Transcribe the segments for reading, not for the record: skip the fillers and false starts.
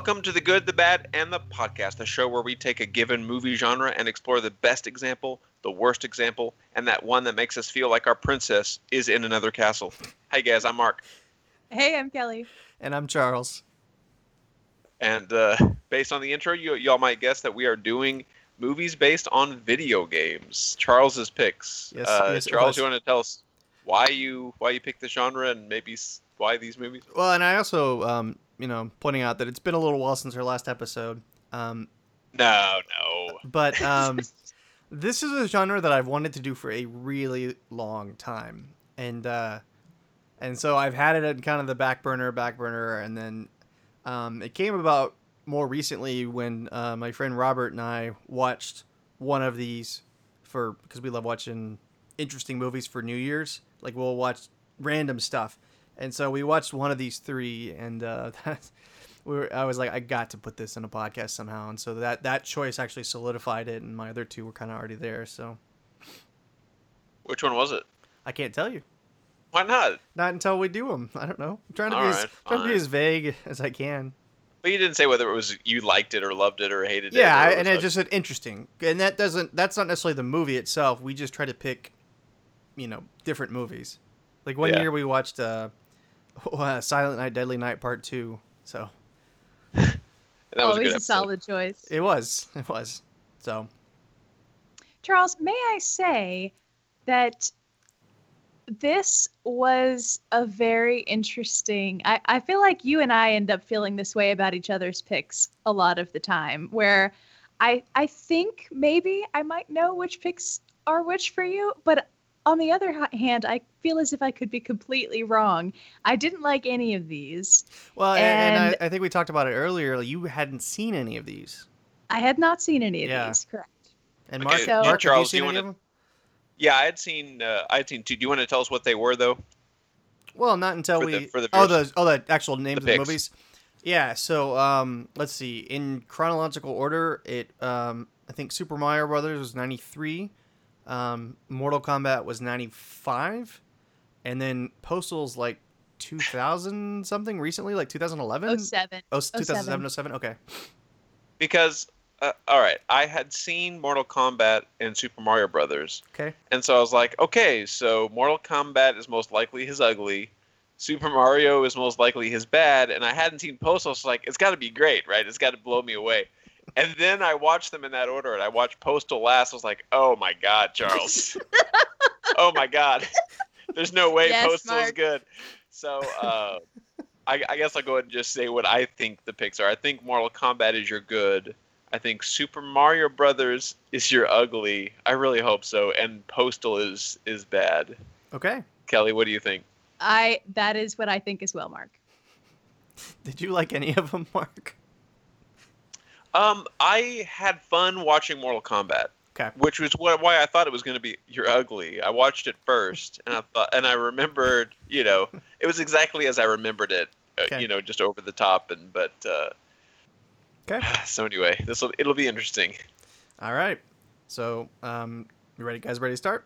Welcome to The Good, the Bad, and the Podcast, a show where we take a given movie genre and explore the best example, the worst example, and that one that makes us feel like our princess is in another castle. Hey guys, I'm Mark. Hey, I'm Kelly. And I'm Charles. And based on the intro, y'all might guess that we are doing movies based on video games. Charles's picks. Yes, Charles, you want to tell us why you picked the genre and maybe why these movies? Well, and I also... pointing out that it's been a little while since our last episode. No. But this is a genre that I've wanted to do for a really long time. And so I've had it in kind of the back burner. And then it came about more recently when my friend Robert and I watched one of these because we love watching interesting movies for New Year's. Like, we'll watch random stuff. And so we watched one of these three, and I was like, I got to put this in a podcast somehow. And so that choice actually solidified it, and my other two were kind of already there. So, which one was it? I can't tell you. Why not? Not until we do them. I don't know. I'm trying to be as vague as I can. But you didn't say whether it was you liked it or loved it or hated it. Yeah, and it just said interesting. And that's not necessarily the movie itself. We just try to pick, different movies. Like one year we watched... Silent Night, Deadly Night Part 2. So that was always a solid choice. It was. So, Charles, may I say that this was a very interesting. I feel like you and I end up feeling this way about each other's picks a lot of the time. Where I think maybe I might know which picks are which for you, but. On the other hand, I feel as if I could be completely wrong. I didn't like any of these. Well, and I think we talked about it earlier. You hadn't seen any of these. I had not seen any of these, correct. And Mark, Charles, have you seen any of them? Yeah, I had seen two. Do you want to tell us what they were, though? Well, not until the actual names of the movies. Yeah, so let's see. In chronological order, I think Super Mario Brothers was 93. Mortal Kombat was 95, and then Postal's like 2000 something recently, like 2011. 07. Oh, 2007. 07. Okay. Because all right, I had seen Mortal Kombat and Super Mario Brothers. Okay. And so I was like, okay, so Mortal Kombat is most likely his ugly. Super Mario is most likely his bad, and I hadn't seen Postal, so it's got to be great, right? It's got to blow me away. And then I watched them in that order, and I watched Postal last. I was like, oh, my God, Charles. Oh, my God. There's no way Postal is good. So I guess I'll go ahead and just say what I think the picks are. I think Mortal Kombat is your good. I think Super Mario Brothers is your ugly. I really hope so. And Postal is bad. Okay. Kelly, what do you think? That is what I think as well, Mark. Did you like any of them, Mark? I had fun watching Mortal Kombat, which was why I thought it was going to be your ugly. I watched it first, and I remembered, it was exactly as I remembered it, just over the top. And but so anyway, it'll be interesting. All right, so you ready, guys? Ready to start?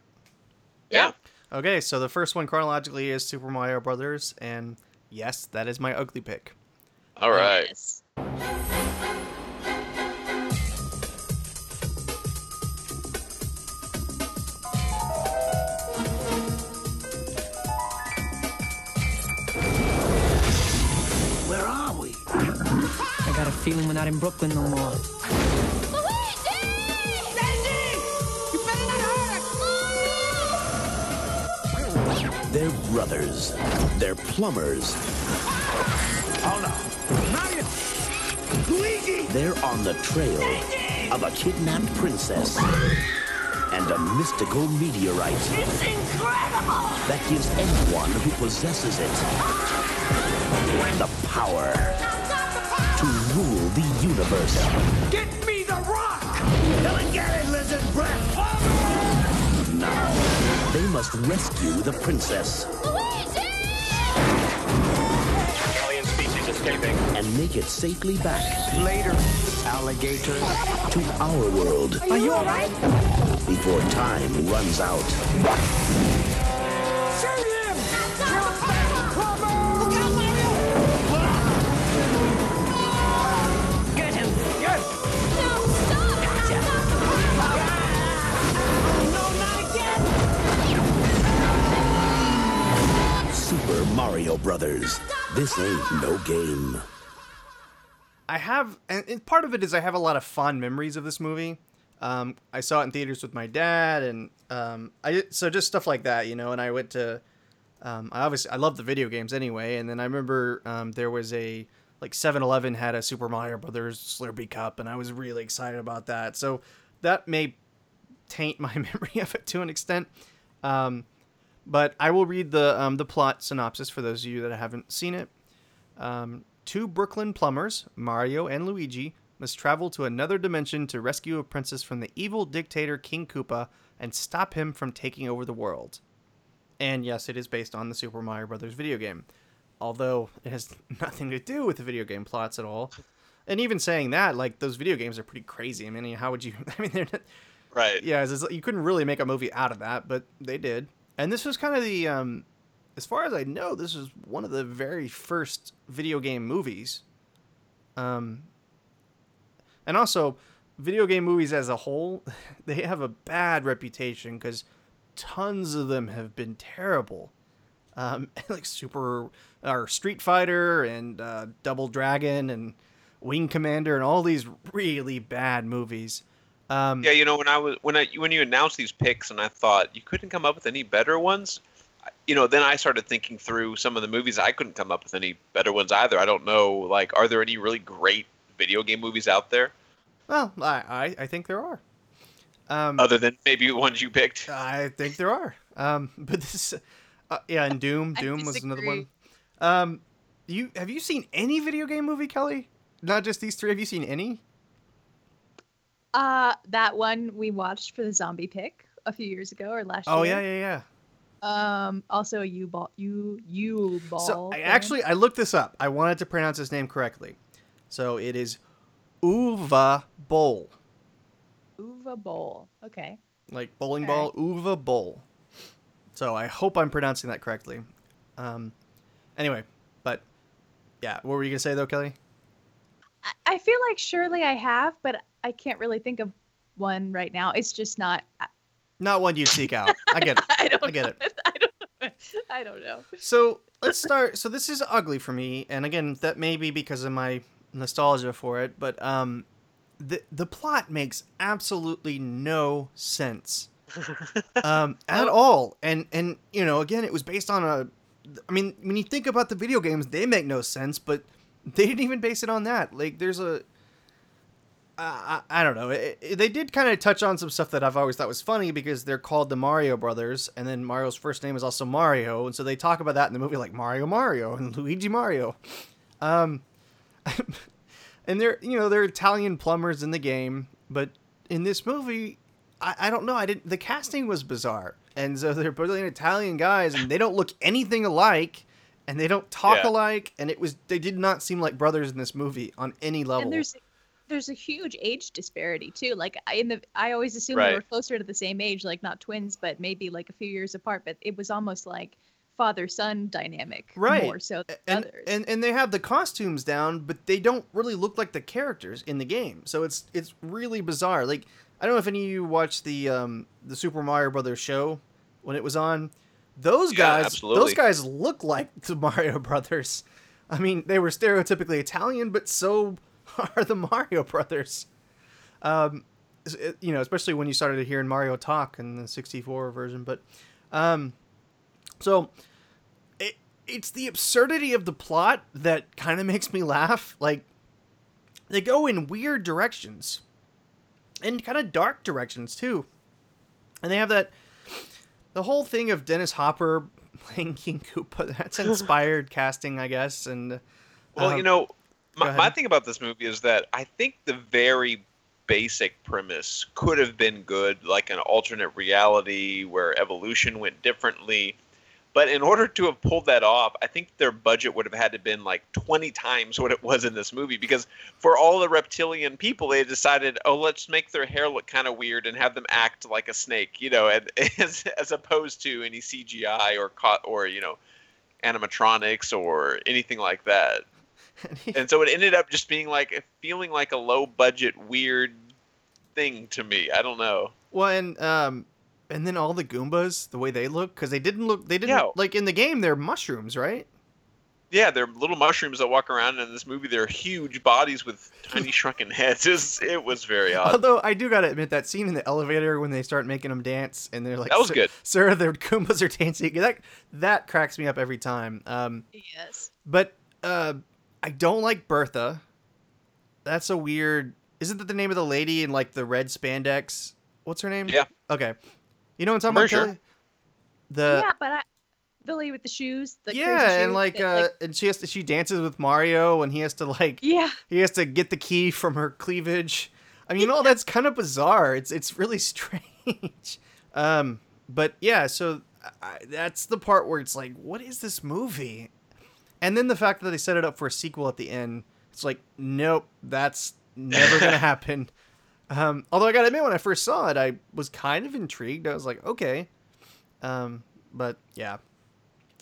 Yeah. Okay, so the first one chronologically is Super Mario Brothers, and yes, that is my ugly pick. All right. Yes. Feeling we're not in Brooklyn no more. Luigi! Daisy! You better not hurt her! Mom! They're brothers. They're plumbers. Oh no! Mario! Luigi! They're on the trail of a kidnapped princess and a mystical meteorite. It's incredible! That gives anyone who possesses it the power. Rule the universe. Get me the rock! Come and get it, lizard breath! Now, they must rescue the princess. Luigi! Alien species escaping. And make it safely back. Later, alligator. To our world. Are you alright? Before time runs out. Shoot him! You're a back cover! Look out, Mario! This ain't no game. And part of it is I have a lot of fond memories of this movie. I saw it in theaters with my dad, and so just stuff like that, you know. And I went to, I love the video games anyway. And then I remember there was a 7-Eleven had a Super Mario Brothers Slurpee Cup, and I was really excited about that. So that may taint my memory of it to an extent. But I will read the plot synopsis for those of you that haven't seen it. Two Brooklyn plumbers, Mario and Luigi, must travel to another dimension to rescue a princess from the evil dictator King Koopa and stop him from taking over the world. And yes, it is based on the Super Mario Brothers video game, although it has nothing to do with the video game plots at all. And even saying that, those video games are pretty crazy. I mean, how would you... I mean, they're not... Right. Yeah, you couldn't really make a movie out of that, but they did. And this was kind of the... as far as I know, this was one of the very first video game movies. And also, video game movies as a whole, they have a bad reputation because tons of them have been terrible. Street Fighter and Double Dragon and Wing Commander and all these really bad movies. Yeah, you know, when you announced these picks and I thought you couldn't come up with any better ones. You know, then I started thinking through some of the movies. I couldn't come up with any better ones either. I don't know, are there any really great video game movies out there? Well, I think there are. Other than maybe the ones you picked. I think there are. But this, and Doom was another one. Have you seen any video game movie, Kelly? Not just these three. Have you seen any? That one we watched for the zombie pick a few years ago or last year. Oh, yeah. Also Uwe Boll. So I looked this up. I wanted to pronounce his name correctly. So it is Uwe Boll. Uwe Boll. Okay. Like bowling ball, right. Uwe Boll. So I hope I'm pronouncing that correctly. Anyway, but yeah, what were you going to say though, Kelly? I feel like surely I have, but I can't really think of one right now. It's just not one you'd seek out. I get it. I don't know. So let's start. So this is ugly for me. And again, that may be because of my nostalgia for it. But the plot makes absolutely no sense at all. And, you know, again, it was based on when you think about the video games, they make no sense. But they didn't even base it on that. I don't know. They did kind of touch on some stuff that I've always thought was funny because they're called the Mario Brothers, and then Mario's first name is also Mario, and so they talk about that in the movie, like Mario and Luigi Mario. And they're Italian plumbers in the game, but in this movie, I don't know. The casting was bizarre, and so they're brilliant Italian guys, and they don't look anything alike. And they don't talk alike, and they did not seem like brothers in this movie on any level. And there's a huge age disparity too. I always assumed they were closer to the same age, not twins, but maybe a few years apart. But it was almost like father-son dynamic, more so than others. And they have the costumes down, but they don't really look like the characters in the game. So it's really bizarre. I don't know if any of you watched the Super Mario Brothers show when it was on. Those guys look like the Mario Brothers. I mean, they were stereotypically Italian, but so are the Mario Brothers. Especially when you started hearing Mario talk in the 64 version. But so it's the absurdity of the plot that kind of makes me laugh. They go in weird directions and kind of dark directions too, and they have that. The whole thing of Dennis Hopper playing King Koopa, that's inspired casting, I guess. And my thing about this movie is that I think the very basic premise could have been good, like an alternate reality where evolution went differently. But in order to have pulled that off, I think their budget would have had to been 20 times what it was in this movie. Because for all the reptilian people, they decided, let's make their hair look kind of weird and have them act like a snake, as opposed to any CGI or animatronics or anything like that. And so it ended up just being feeling like a low budget weird thing to me. I don't know. Well, and then all the Goombas, the way they look, because they didn't look in the game, they're mushrooms, right? yeah, they're little mushrooms that walk around, and in this movie they're huge bodies with tiny shrunken heads. It was very odd. Although I do gotta admit, that scene in the elevator when they start making them dance and they're like, that was good. Sir, the Goombas are dancing. That cracks me up every time. Yes. But I don't like Bertha. That's a weird... Isn't that the name of the lady in like the red spandex? What's her name? Yeah. Okay. You know what I'm talking about, Kelly? Yeah, but Billy with the shoes. Crazy shoes and and she dances with Mario, and he has to he has to get the key from her cleavage. I mean, all that's kind of bizarre. It's really strange. But yeah, so that's the part where it's like, what is this movie? And then the fact that they set it up for a sequel at the end, it's like, nope, that's never gonna happen. Although I gotta admit, when I first saw it, I was kind of intrigued. I was like, okay. But yeah,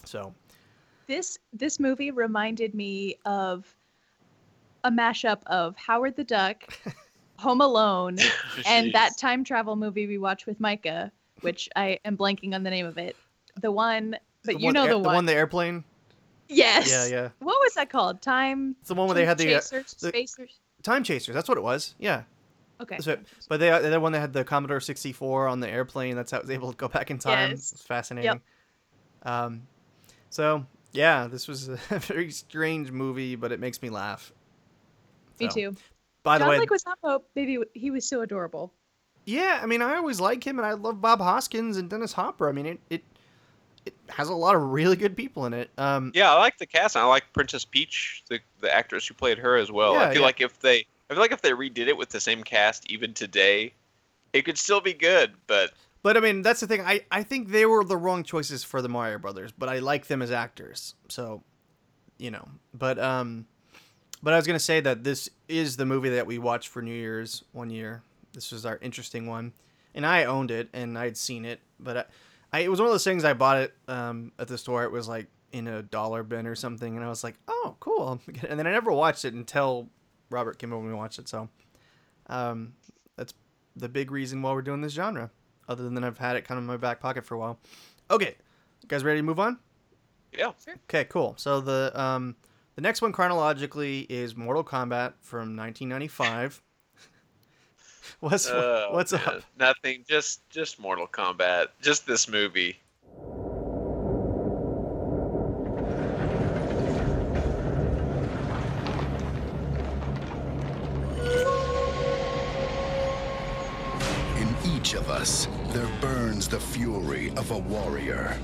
so this movie reminded me of a mashup of Howard the Duck, Home Alone, and that time travel movie we watched with Micah, which I am blanking on the name of it. The one, but you know the one. The one, the airplane? Yes. Yeah. What was that called? Time? It's the one where they had the Spacers? Time Chasers. That's what it was. Yeah. Okay. So, but they're the one that had the Commodore 64 on the airplane. That's how it was able to go back in time. Yes. It's fascinating. Yep. So, yeah, this was a very strange movie, but it makes me laugh. So, me too. By the way, John Leguizamo, baby, he was so adorable. Yeah, I mean, I always like him, and I love Bob Hoskins and Dennis Hopper. I mean, it has a lot of really good people in it. Yeah, I like the cast, and I like Princess Peach, the actress who played her as well. Yeah, I feel like if they redid it with the same cast even today, it could still be good, but I mean, that's the thing. I think they were the wrong choices for the Mario Brothers, but I like them as actors. So, you know, but I was going to say that this is the movie that we watched for New Year's one year. This was our interesting one, and I owned it and I'd seen it, but it was one of those things. I bought it at the store. It was like in a dollar bin or something. And I was like, oh, cool. And then I never watched it until Robert came over and we watched it. So that's the big reason why we're doing this genre. Other than I've had it kind of in my back pocket for a while. Okay. You guys ready to move on? Yeah. Sure. Okay, cool. So the next one chronologically is Mortal Kombat from 1995. What's up? Nothing. Just Mortal Kombat. Just this movie. In each of us, there burns the fury of a warrior.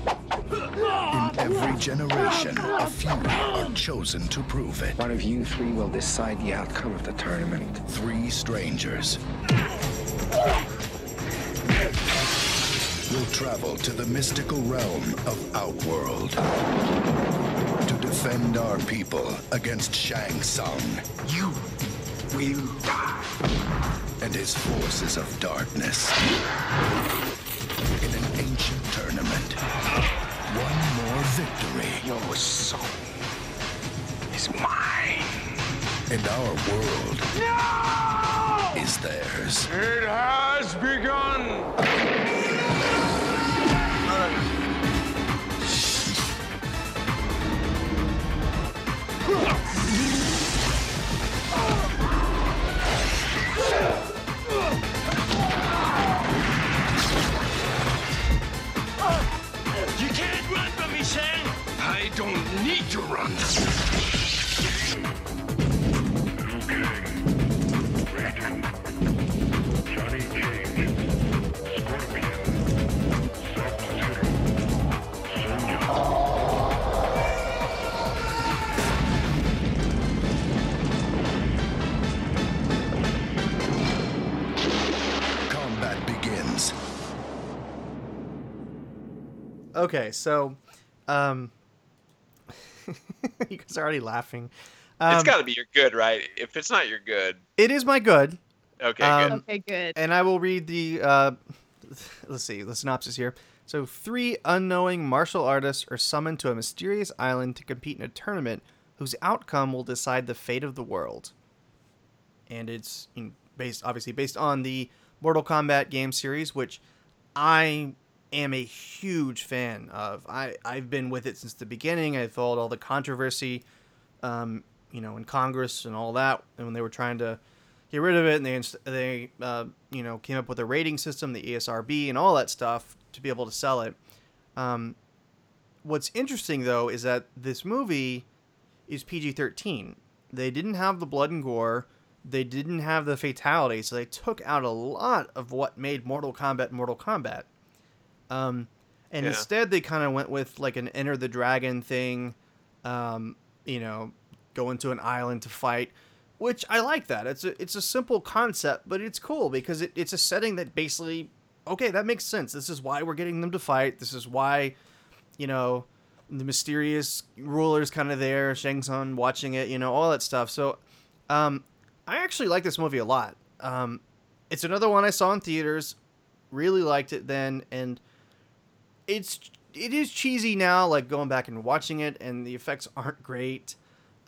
In every generation, a few are chosen to prove it. One of you three will decide the outcome of the tournament. Three strangers will travel to the mystical realm of Outworld to defend our people against Shang Tsung. You will die. And his forces of darkness in an ancient tournament. One more victory. Your soul is mine. And our world is theirs. It has begun. I don't need to run. Liu Kang, Raiden, Johnny Cage, Scorpion, Sub-Zero, Sonya. Combat begins. Okay, so you guys are already laughing. It's got to be your good, right? If it's not your good. It is my good. Okay, good. Okay, good. And I will read the synopsis here. So, three unknowing martial artists are summoned to a mysterious island to compete in a tournament whose outcome will decide the fate of the world. And it's based on the Mortal Kombat game series, which I am a huge fan of. I've been with it since the beginning. I followed all the controversy, in Congress and all that, and when they were trying to get rid of it, and they came up with a rating system, the ESRB, and all that stuff to be able to sell it. What's interesting, though, is that this movie is PG-13. They didn't have the blood and gore. They didn't have the fatality, so they took out a lot of what made Mortal Kombat. Instead, they kind of went with, like, an Enter the Dragon thing, go into an island to fight, which I like that. It's a simple concept, but it's cool because it's a setting that basically, okay, that makes sense. This is why we're getting them to fight. This is why, the mysterious ruler's kind of there, Shang Tsung watching it, all that stuff. So I actually like this movie a lot. It's another one I saw in theaters, really liked it then, and it is cheesy now, like going back and watching it, and the effects aren't great.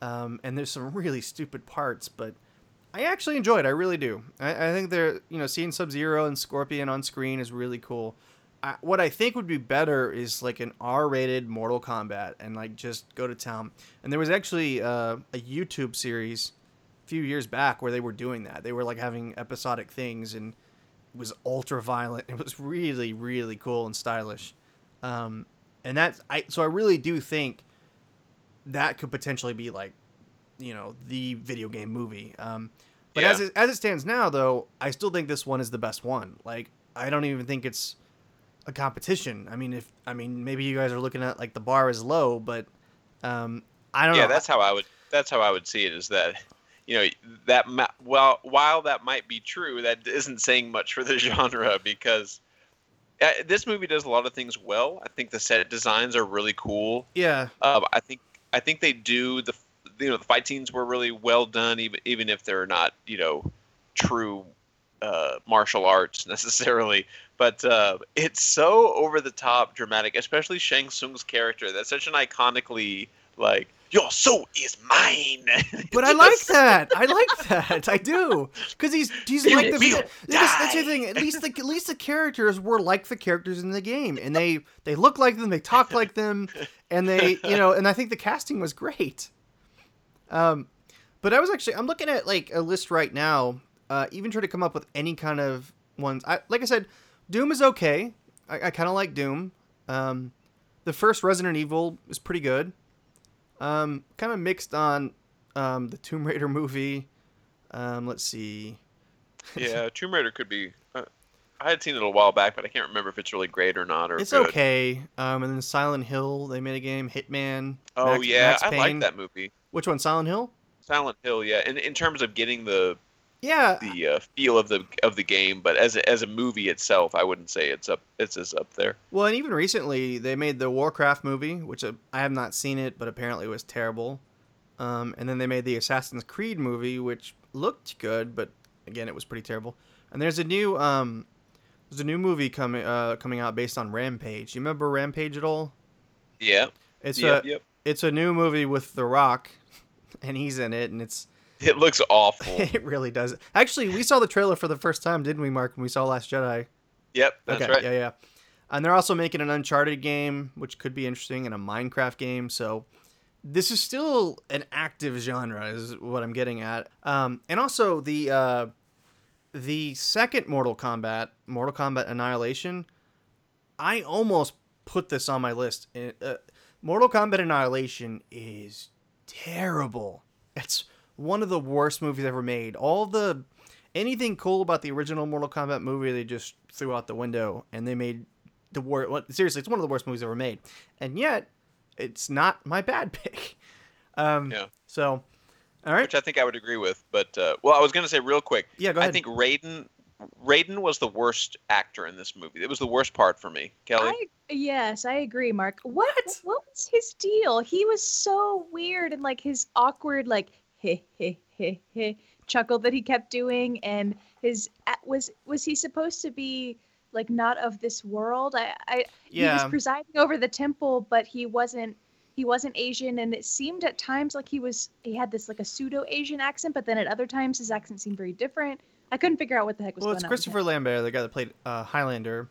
And there's some really stupid parts, but I actually enjoy it. I really do. I think they're, seeing Sub-Zero and Scorpion on screen is really cool. What I think would be better is like an R-rated Mortal Kombat and like just go to town. And there was actually a YouTube series a few years back where they were doing that. They were like having episodic things, and it was ultra violent. It was really, really cool and stylish. So I really do think that could potentially be like, the video game movie. But yeah. As it stands now, though, I still think this one is the best one. Like, I don't even think it's a competition. I mean, maybe you guys are looking at like the bar is low, but I don't know. Yeah, that's how I would see it, is that, while that might be true, that isn't saying much for the genre, because this movie does a lot of things well. I think the set designs are really cool. Yeah. I think they do the fight scenes were really well done, even if they're not true martial arts necessarily. But it's so over the top dramatic, especially Shang Tsung's character. That's such an iconically like, your soul is mine. But I like that. I do, because he's like the. That's the thing. At least the characters were like the characters in the game, and they look like them, they talk like them, and they And I think the casting was great. But I'm looking at like a list right now. Even try to come up with any kind of ones. Like I said, Doom is okay. I kind of like Doom. The first Resident Evil is pretty good. Kind of mixed on the Tomb Raider movie. Let's see. Yeah, Tomb Raider could be. I had seen it a while back, but I can't remember if it's really great or not. Or it's good. Okay. And then Silent Hill, they made a game. Hitman. Oh, Max Payne. I like that movie. Which one? Silent Hill. Silent Hill. Yeah. And in terms of getting the feel of the game, but as a movie itself, I wouldn't say it's up there. Well, and even recently they made the Warcraft movie, which I have not seen it, but apparently it was terrible. And then they made the Assassin's Creed movie, which looked good, but again it was pretty terrible. And there's a new movie coming out based on Rampage. You remember Rampage at all? Yeah. It's a new movie with The Rock, and he's in it, and It looks awful. It really does. Actually, we saw the trailer for the first time, didn't we, Mark, when we saw Last Jedi? Yep, that's okay, right. Yeah. And they're also making an Uncharted game, which could be interesting, and a Minecraft game. So this is still an active genre is what I'm getting at. And also the second Mortal Kombat Annihilation, I almost put this on my list. Mortal Kombat Annihilation is terrible. It's one of the worst movies ever made. Anything cool about the original Mortal Kombat movie, they just threw out the window, and they made the worst. Seriously, it's one of the worst movies ever made, and yet it's not my bad pick. Yeah. So, all right. Which I think I would agree with, but I was going to say real quick. Yeah, go ahead. I think Raiden was the worst actor in this movie. It was the worst part for me, Kelly. Yes, I agree, Mark. What was his deal? He was so weird, and like his awkward chuckle that he kept doing, and his was he supposed to be like not of this world? He was presiding over the temple, but he wasn't Asian, and it seemed at times like he had this like a pseudo Asian accent, but then at other times his accent seemed very different. I couldn't figure out what the heck was going on. Well, it's Christopher Lambert, the guy that played Highlander,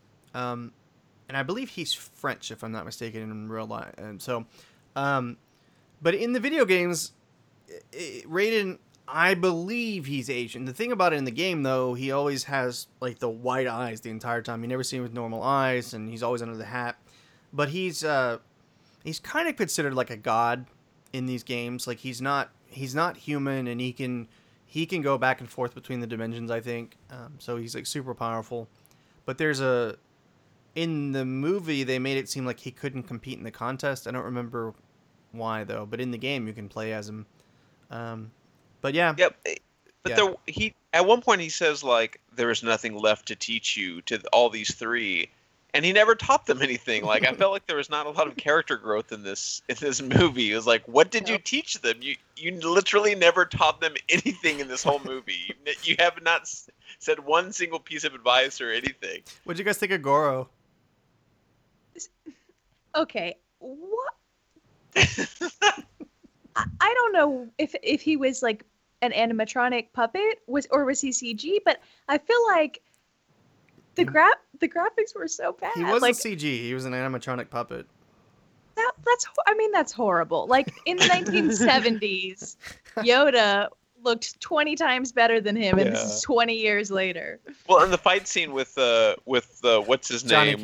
and I believe he's French, if I'm not mistaken, in real life. And so, but in the video games, Raiden, I believe he's Asian. The thing about it in the game, though, he always has like the white eyes the entire time. You never see him with normal eyes, and he's always under the hat. But he's kind of considered like a god in these games. Like he's not human, and he can go back and forth between the dimensions, I think. So he's like super powerful. But in the movie they made it seem like he couldn't compete in the contest. I don't remember why though. But in the game you can play as him. But yeah. Yep. But yeah. There, he at one point he says like there is nothing left to teach you to all these three, and he never taught them anything. Like I felt like there was not a lot of character growth in this movie. It was like, what did you teach them? You literally never taught them anything in this whole movie. You have not said one single piece of advice or anything. What did you guys think of Goro? Okay. What? I don't know if he was like an animatronic puppet or was he CG, but I feel like the graphics were so bad. He wasn't like, CG, he was an animatronic puppet. That's horrible. Like in the 1970s, Yoda looked 20 times better than him, and this is 20 years later. Well, and the fight scene with what's his name?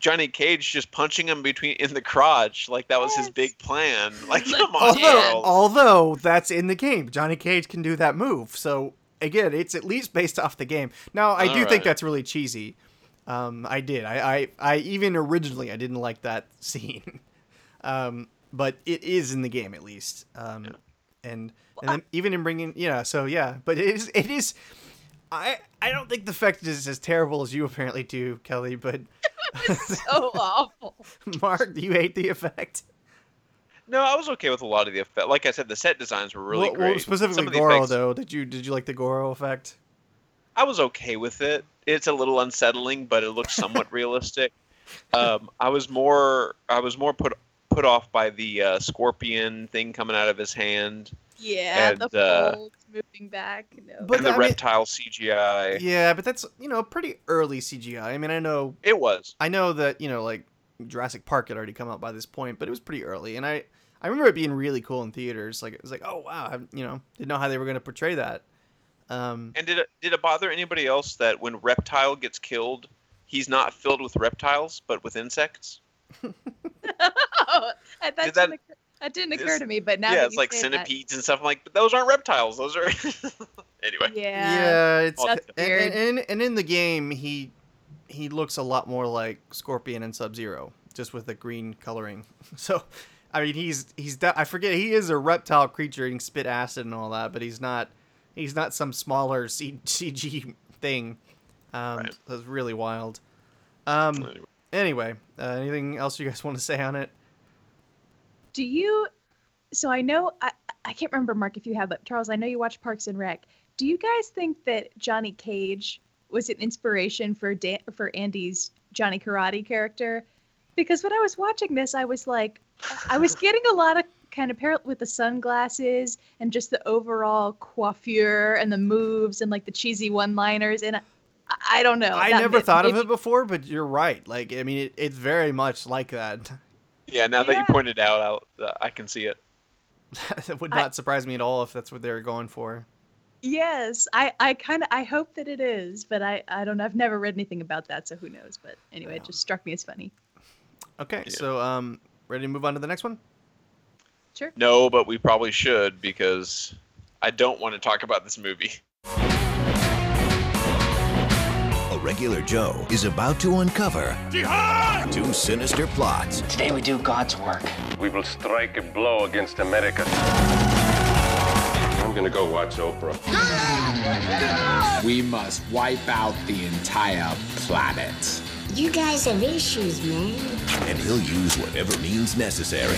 Johnny Cage just punching him in the crotch, like that was his big plan. Like, come on, although that's in the game. Johnny Cage can do that move. So again, it's at least based off the game. Now, I do think that's really cheesy. I did. I even originally I didn't like that scene, but it is in the game at least. And then even in bringing but it is. I don't think the effect is as terrible as you apparently do, Kelly, but it was so awful. Mark, do you hate the effect? No, I was okay with a lot of the effect. Like I said, the set designs were really great. Well, specifically Goro, effects, though. Did you like the Goro effect? I was okay with it. It's a little unsettling, but it looks somewhat realistic. I was more put off by the scorpion thing coming out of his hand. Yeah, and, the folds moving back. No. But and the reptile CGI. Yeah, but that's pretty early CGI. I mean, I know it was. I know that like Jurassic Park had already come out by this point, but it was pretty early, and I remember it being really cool in theaters. Like it was like, oh wow, I didn't know how they were going to portray that. And did it bother anybody else that when Reptile gets killed, he's not filled with reptiles but with insects? That didn't occur to me, but now it's like centipedes and stuff. I'm like, but those aren't reptiles. Those are anyway. Yeah, it's weird. And in the game, he looks a lot more like Scorpion and Sub-Zero, just with the green coloring. So, I mean, I forget he is a reptile creature and he can spit acid and all that, but he's not some smaller CG thing. Right. That's really wild. Anyway, anything else you guys want to say on it? So I know, I can't remember, Mark, if you have, but Charles, I know you watch Parks and Rec. Do you guys think that Johnny Cage was an inspiration for Andy's Johnny Karate character? Because when I was watching this, I was like, I was getting a lot of kind of parallel with the sunglasses and just the overall coiffure and the moves and like the cheesy one-liners. And I don't know. I never thought of it before, but you're right. Like, I mean, it's very much like that. Yeah, now that you pointed out, I can see it. That would not surprise me at all if that's what they were going for. Yes, I hope that it is, but I don't know. I've never read anything about that, so who knows? But anyway, It just struck me as funny. Okay, so ready to move on to the next one? Sure. No, but we probably should because I don't want to talk about this movie. Regular Joe is about to uncover Jihad! Two sinister plots. Today we do God's work. We will strike a blow against America. I'm gonna go watch Oprah. We must wipe out the entire planet. You guys have issues, man. And he'll use whatever means necessary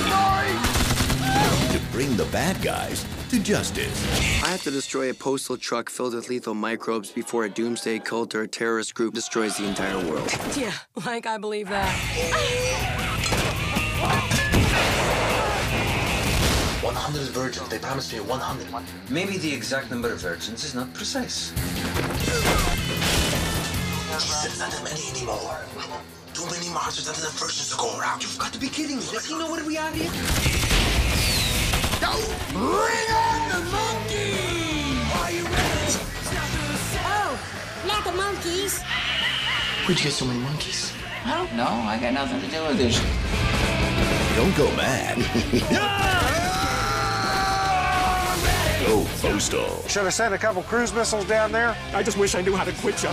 to bring the bad guys to justice. I have to destroy a postal truck filled with lethal microbes before a doomsday cult or a terrorist group destroys the entire world. Yeah, like I believe that. 100 virgins, they promised me 100. Maybe the exact number of virgins is not precise. He said not many anymore. Too many monsters and the versions to go around. You've got to be kidding me. Does he know where we are here? No! Bring on the monkey! Are you ready? Oh, not the monkeys. Where'd you get so many monkeys? I don't know. I got nothing to do with this. Don't go mad. Go postal. Should have sent a couple cruise missiles down there. I just wish I knew how to quit you.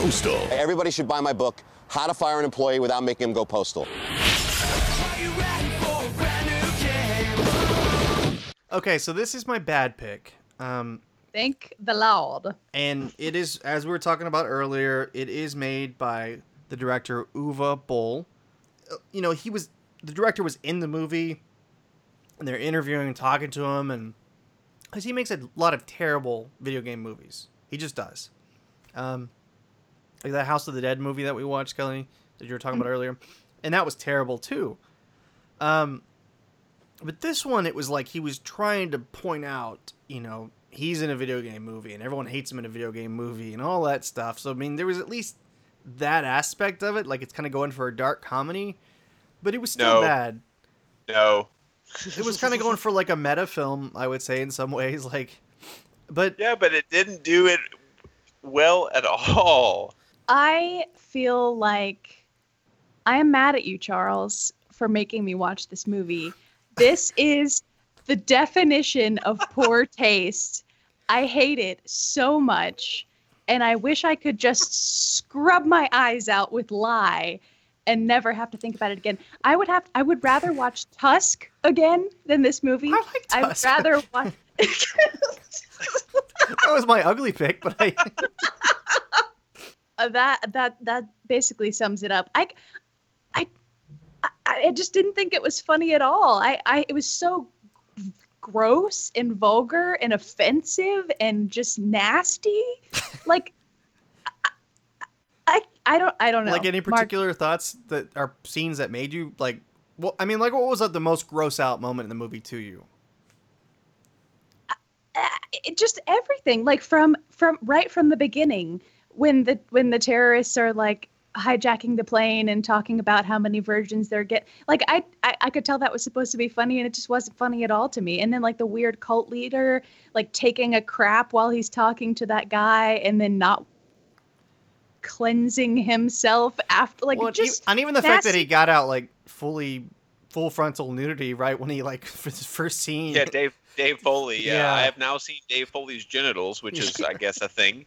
Postal. Everybody should buy my book, How to Fire an Employee Without Making Him Go Postal. Okay, so this is my bad pick. Thank the Lord. And it is, as we were talking about earlier, it is made by the director Uwe Boll. You know, the director was in the movie, and they're interviewing and talking to him, and because he makes a lot of terrible video game movies, he just does. Like that House of the Dead movie that we watched, Kelly, that you were talking about earlier, and that was terrible too. But this one, it was like he was trying to point out, you know, he's in a video game movie and everyone hates him in a video game movie and all that stuff. So, I mean, there was at least that aspect of it. Like, it's kind of going for a dark comedy, but it was still bad. No. It was kind of going for, like, a meta film, I would say, in some ways. Like, but yeah, but it didn't do it well at all. I feel like I am mad at you, Charles, for making me watch this movie. This is the definition of poor taste. I hate it so much, and I wish I could just scrub my eyes out with lye and never have to think about it again. I would rather watch Tusk again than this movie. I like Tusk. I'd rather watch. That was my ugly pick, but I. That basically sums it up. I just didn't think it was funny at all. It was so gross and vulgar and offensive and just nasty. Like, I don't know. Like, any particular thoughts that are scenes that made you like? Well, I mean, like, what was the most gross out moment in the movie to you? It just everything, like from right from the beginning when the terrorists are like hijacking the plane and talking about how many virgins they're getting. Like, I could tell that was supposed to be funny, and it just wasn't funny at all to me. And then, like, the weird cult leader, like, taking a crap while he's talking to that guy and then not cleansing himself after. Like, well, just and even the fact that he got out, like, full frontal nudity right when he, like, for the first scene. Yeah, Dave Foley. Yeah. I have now seen Dave Foley's genitals, which is, I guess, a thing.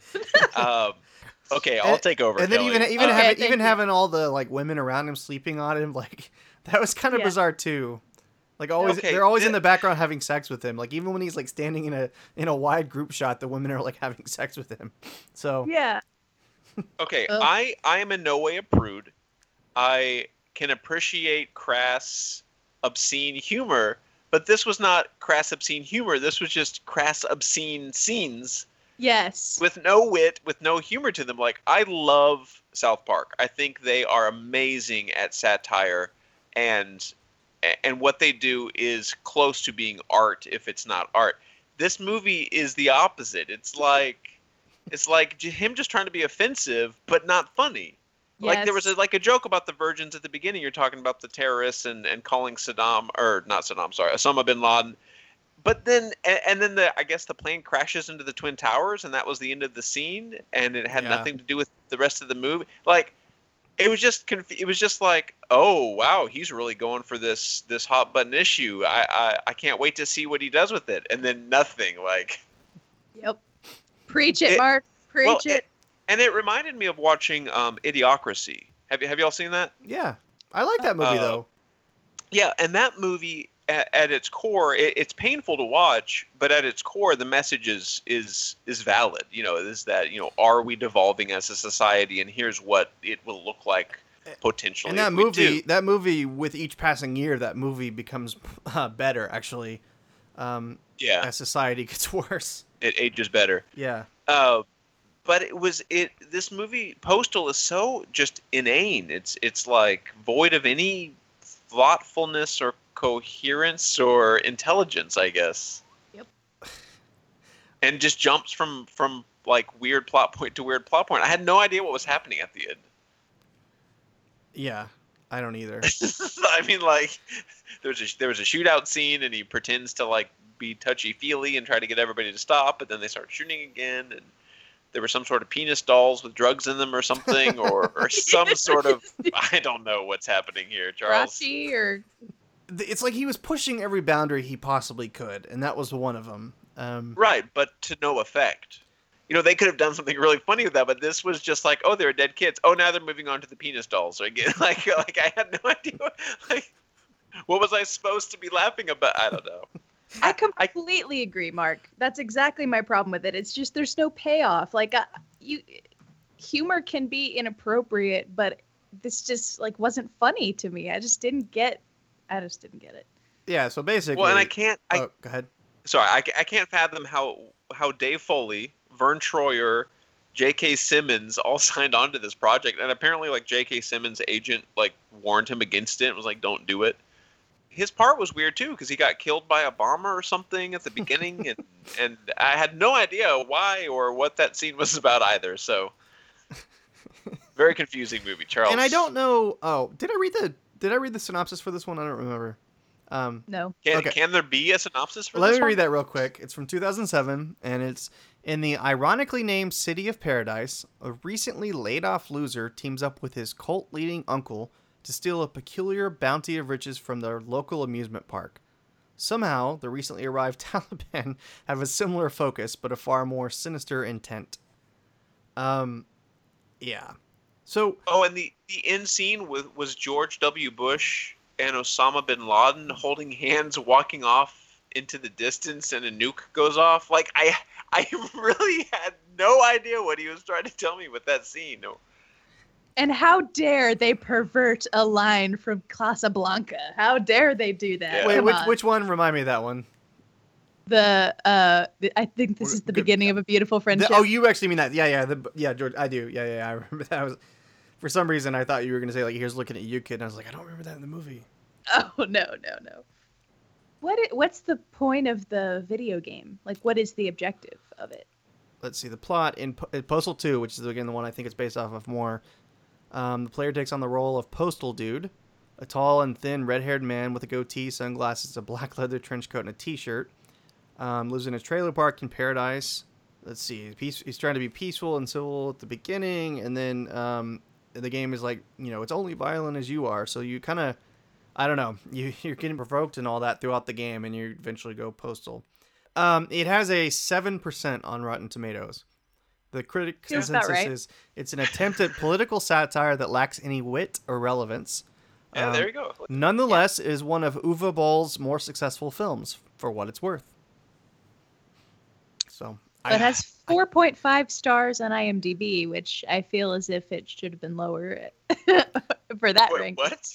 Okay, I'll take over. And then Kelly. Having all the, like, women around him sleeping on him, like, that was kind of bizarre too. Like, they're always in the background having sex with him. Like, even when he's, like, standing in a wide group shot, the women are, like, having sex with him. So yeah. Okay, I am in no way a prude. I can appreciate crass, obscene humor, but this was not crass, obscene humor. This was just crass, obscene scenes. Yes. With no wit, with no humor to them. Like, I love South Park. I think they are amazing at satire, and what they do is close to being art if it's not art. This movie is the opposite. It's like him just trying to be offensive but not funny. Yes. Like, there was a joke about the virgins at the beginning. You're talking about the terrorists and calling Osama bin Laden. But then, and then the plane crashes into the Twin Towers, and that was the end of the scene, and it had nothing to do with the rest of the movie. Like, it was just, like, oh wow, he's really going for this hot button issue. I can't wait to see what he does with it. And then nothing. Like, yep, preach it, Mark, preach it. And it reminded me of watching Idiocracy. Have you all seen that? Yeah, I like that movie though. Yeah, and that movie. At its core, it's painful to watch, but at its core, the message is valid. You know, is that, you know, are we devolving as a society, and here's what it will look like potentially. And that movie, with each passing year, that movie becomes better. Actually, as society gets worse, it ages better. Yeah. But this movie Postal is so just inane. It's like void of any thoughtfulness or coherence or intelligence, I guess. Yep. and just jumps from like weird plot point to weird plot point. I had no idea what was happening at the end. Yeah, I don't either. I mean, like there was a shootout scene, and he pretends to like be touchy feely and try to get everybody to stop, but then they start shooting again, and there were some sort of penis dolls with drugs in them or something, or some sort of, I don't know what's happening here, Charles. Rashi or... It's like he was pushing every boundary he possibly could, and that was one of them. Right, but to no effect. You know, they could have done something really funny with that, but this was just like, oh, they're dead kids. Oh, now they're moving on to the penis dolls. So again, like I had no idea. What was I supposed to be laughing about? I don't know. I completely agree, Mark. That's exactly my problem with it. It's just there's no payoff. Like, humor can be inappropriate, but this just like wasn't funny to me. I just didn't get it. Yeah. So basically. Well, and I can't. Oh, go ahead. Sorry, I can't fathom how Dave Foley, Vern Troyer, J.K. Simmons all signed on to this project, and apparently like J.K. Simmons' agent like warned him against it and was like, "Don't do it." His part was weird too, because he got killed by a bomber or something at the beginning, and I had no idea why or what that scene was about either. So, very confusing movie, Charles. And I don't know. Oh, did I read the synopsis for this one? I don't remember. No. Can there be a synopsis for this one? Let me read that real quick. It's from 2007, and it's in the ironically named City of Paradise. A recently laid off loser teams up with his cult leading uncle to steal a peculiar bounty of riches from their local amusement park. Somehow, the recently arrived Taliban have a similar focus, but a far more sinister intent. Yeah. So. Oh, and the end scene was George W. Bush and Osama bin Laden holding hands, walking off into the distance, and a nuke goes off. Like, I really had no idea what he was trying to tell me with that scene. No. And how dare they pervert a line from Casablanca? How dare they do that? Yeah. Wait, which one? Remind me of that one. I think this is the beginning of A Beautiful Friendship. You actually mean that? Yeah. George, I do. Yeah. I remember that. For some reason, I thought you were gonna say like, "Here's looking at you, kid," and I was like, I don't remember that in the movie. Oh no. What's the point of the video game? Like, what is the objective of it? Let's see the plot in Postal 2, which is again the one I think it's based off of more. The player takes on the role of Postal Dude, a tall and thin red-haired man with a goatee, sunglasses, a black leather trench coat, and a T-shirt. Lives in a trailer park in Paradise. Let's see. He's trying to be peaceful and civil at the beginning, and then the game is like, you know, it's only violent as you are. So you kind of, I don't know, you're getting provoked and all that throughout the game, and you eventually go postal. It has a 7% on Rotten Tomatoes. The critic consensus is it's an attempt at political satire that lacks any wit or relevance. Yeah, there you go. Nonetheless, it is one of Uwe Boll's more successful films, for what it's worth. So it has 4.5 stars on IMDb, which I feel as if it should have been lower for that rank. What?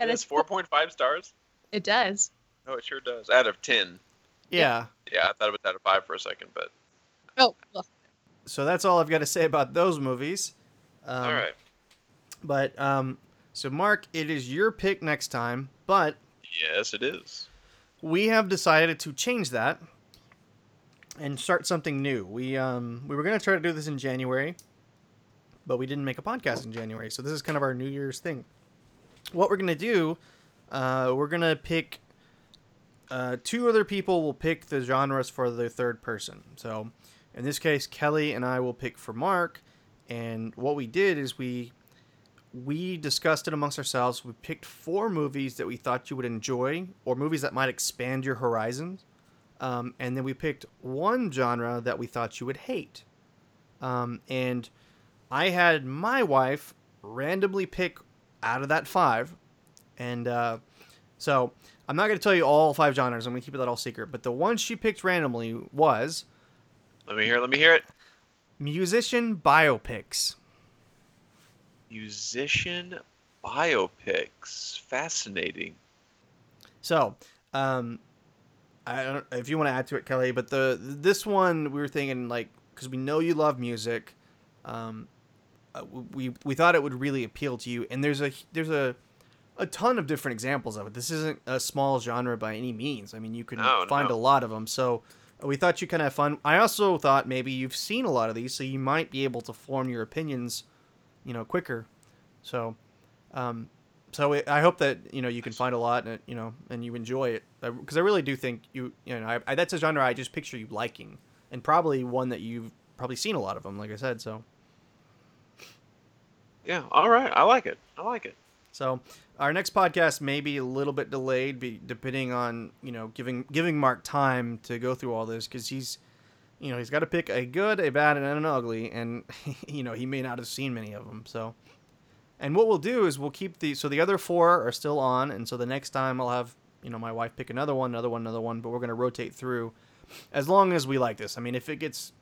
It has 4.5 stars? It does. Oh, it sure does. Out of 10. Yeah. Yeah, I thought it was out of 5 for a second, but... Oh, well. So that's all I've got to say about those movies. All right. But, so Mark, it is your pick next time, but... Yes, it is. We have decided to change that and start something new. We were going to try to do this in January, but we didn't make a podcast in January, so this is kind of our New Year's thing. What we're going to do, we're going to pick... two other people will pick the genres for the third person, so... In this case, Kelly and I will pick for Mark, and what we did is we discussed it amongst ourselves. We picked 4 movies that we thought you would enjoy, or movies that might expand your horizons, and then we picked one genre that we thought you would hate. And I had my wife randomly pick out of that 5, and so I'm not going to tell you all 5 genres. I'm going to keep that all secret, but the one she picked randomly was... Let me hear it. Musician biopics. Musician biopics. Fascinating. So, I don't if you want to add to it, Kelly, but this one we were thinking, like, because we know you love music, we thought it would really appeal to you. And there's a ton of different examples of it. This isn't a small genre by any means. I mean, you can find a lot of them. So. We thought you could have fun. I also thought maybe you've seen a lot of these, so you might be able to form your opinions, you know, quicker. So, I hope that, you know, you can find a lot and, you know, and you enjoy it. Because I really do think you know, that's a genre I just picture you liking, and probably one that you've probably seen a lot of them, like I said. So, yeah. All right. I like it. So our next podcast may be a little bit delayed, depending on, you know, giving Mark time to go through all this, because he's, you know, he's got to pick a good, a bad, and an ugly, and, you know, he may not have seen many of them. So, and what we'll do is we'll keep the other four are still on, and so the next time I'll have, you know, my wife pick another one, but we're going to rotate through as long as we like this. I mean, if it gets,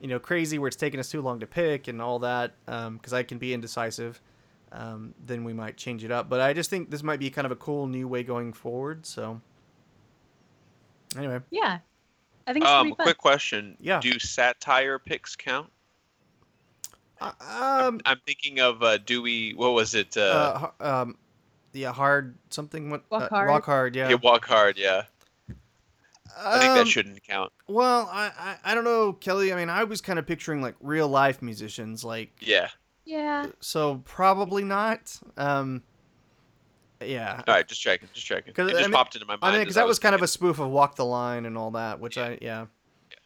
you know, crazy where it's taking us too long to pick and all that, because I can be indecisive. Then we might change it up, but I just think this might be kind of a cool new way going forward. So anyway, yeah, I think it's gonna be fun. Quick question. Yeah. Do satire picks count? I'm thinking of, Dewey. What was it? Yeah. Hard something. What? Walk hard. Walk hard. Yeah. Walk hard. Yeah. I think that shouldn't count. Well, I don't know, Kelly. I mean, I was kind of picturing like real life musicians, like, yeah. Yeah. So probably not. Yeah. All right, just checking. It just popped into my mind. I mean, because that was kind of a spoof of Walk the Line and all that, which yeah.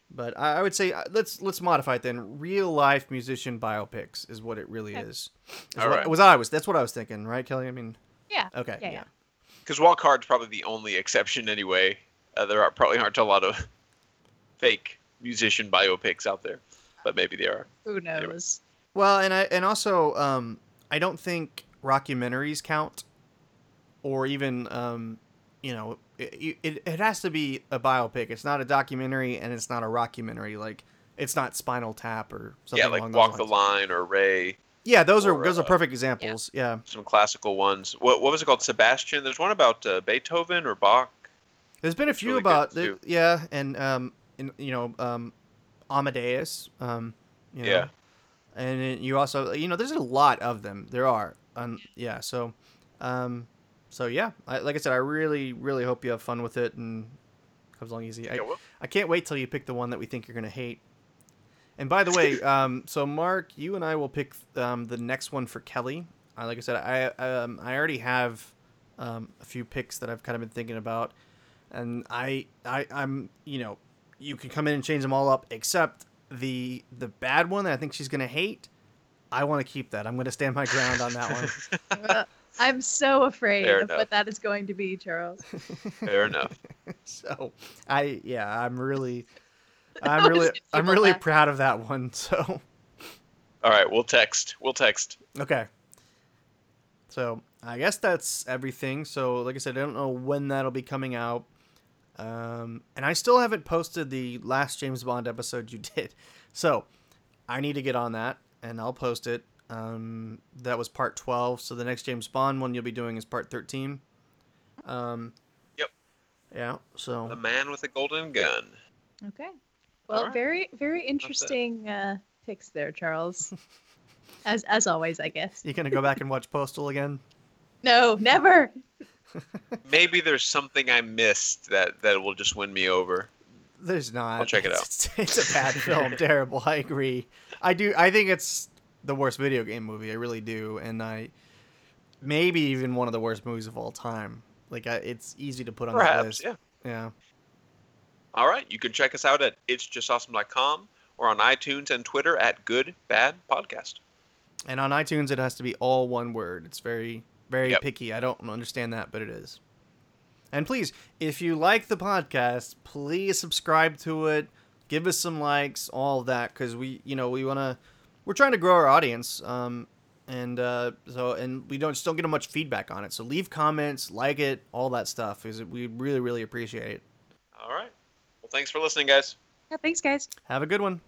But I would say let's modify it then. Real life musician biopics is what it really is. All right. That's what I was thinking, right, Kelly? I mean. Yeah. Okay. Yeah. Because Walk Hard's probably the only exception anyway. There probably aren't a lot of fake musician biopics out there, but maybe there are. Who knows? Anyway. Well, and also, I don't think rockumentaries count, or even, you know, it has to be a biopic. It's not a documentary, and it's not a rockumentary. Like, it's not Spinal Tap or something like along those lines. Walk the Line or Ray. Yeah, those are perfect examples. Yeah. Some classical ones. What was it called? Sebastian. There's one about Beethoven or Bach. There's been a few and Amadeus. You know. Yeah. And you also, you know, there's a lot of them. There are. Like I said, I really, really hope you have fun with it and comes along easy. I can't wait till you pick the one that we think you're going to hate. And by the way, so Mark, you and I will pick the next one for Kelly. Like I said, I already have a few picks that I've kind of been thinking about. And I'm, you know, you can come in and change them all up except the bad one that I think she's going to hate, I want to keep that. I'm going to stand my ground on that one. Well, I'm so afraid of what that is going to be, Charles. Fair enough. So I'm really proud of that one. So. All right. We'll text. Okay. So I guess that's everything. So like I said, I don't know when that'll be coming out. And I still haven't posted the last James Bond episode you did. So I need to get on that and I'll post it. That was part 12. So the next James Bond one you'll be doing is part 13. Yep. Yeah. So The Man with the Golden Gun. Okay. Well, right. Very, very interesting, picks there, Charles. As always, I guess. You going to go back and watch Postal again? No, never. Maybe there's something I missed that will just win me over. There's not. I'll check it out. It's a bad film. Terrible. I agree. I think it's the worst video game movie. I really do. And maybe even one of the worst movies of all time. Like, it's easy to put on that list. Yeah. Yeah. All right. You can check us out at itsjustawesome.com or on iTunes and Twitter at Good Bad Podcast. And on iTunes, it has to be all one word. It's very... very picky. I don't understand that, but it is. And please, if you like the podcast, please subscribe to it. Give us some likes, all that, because we're trying to grow our audience. And we don't get much feedback on it. So leave comments, like it, all that stuff. We really, really appreciate it. All right. Well, thanks for listening, guys. Yeah, thanks, guys. Have a good one.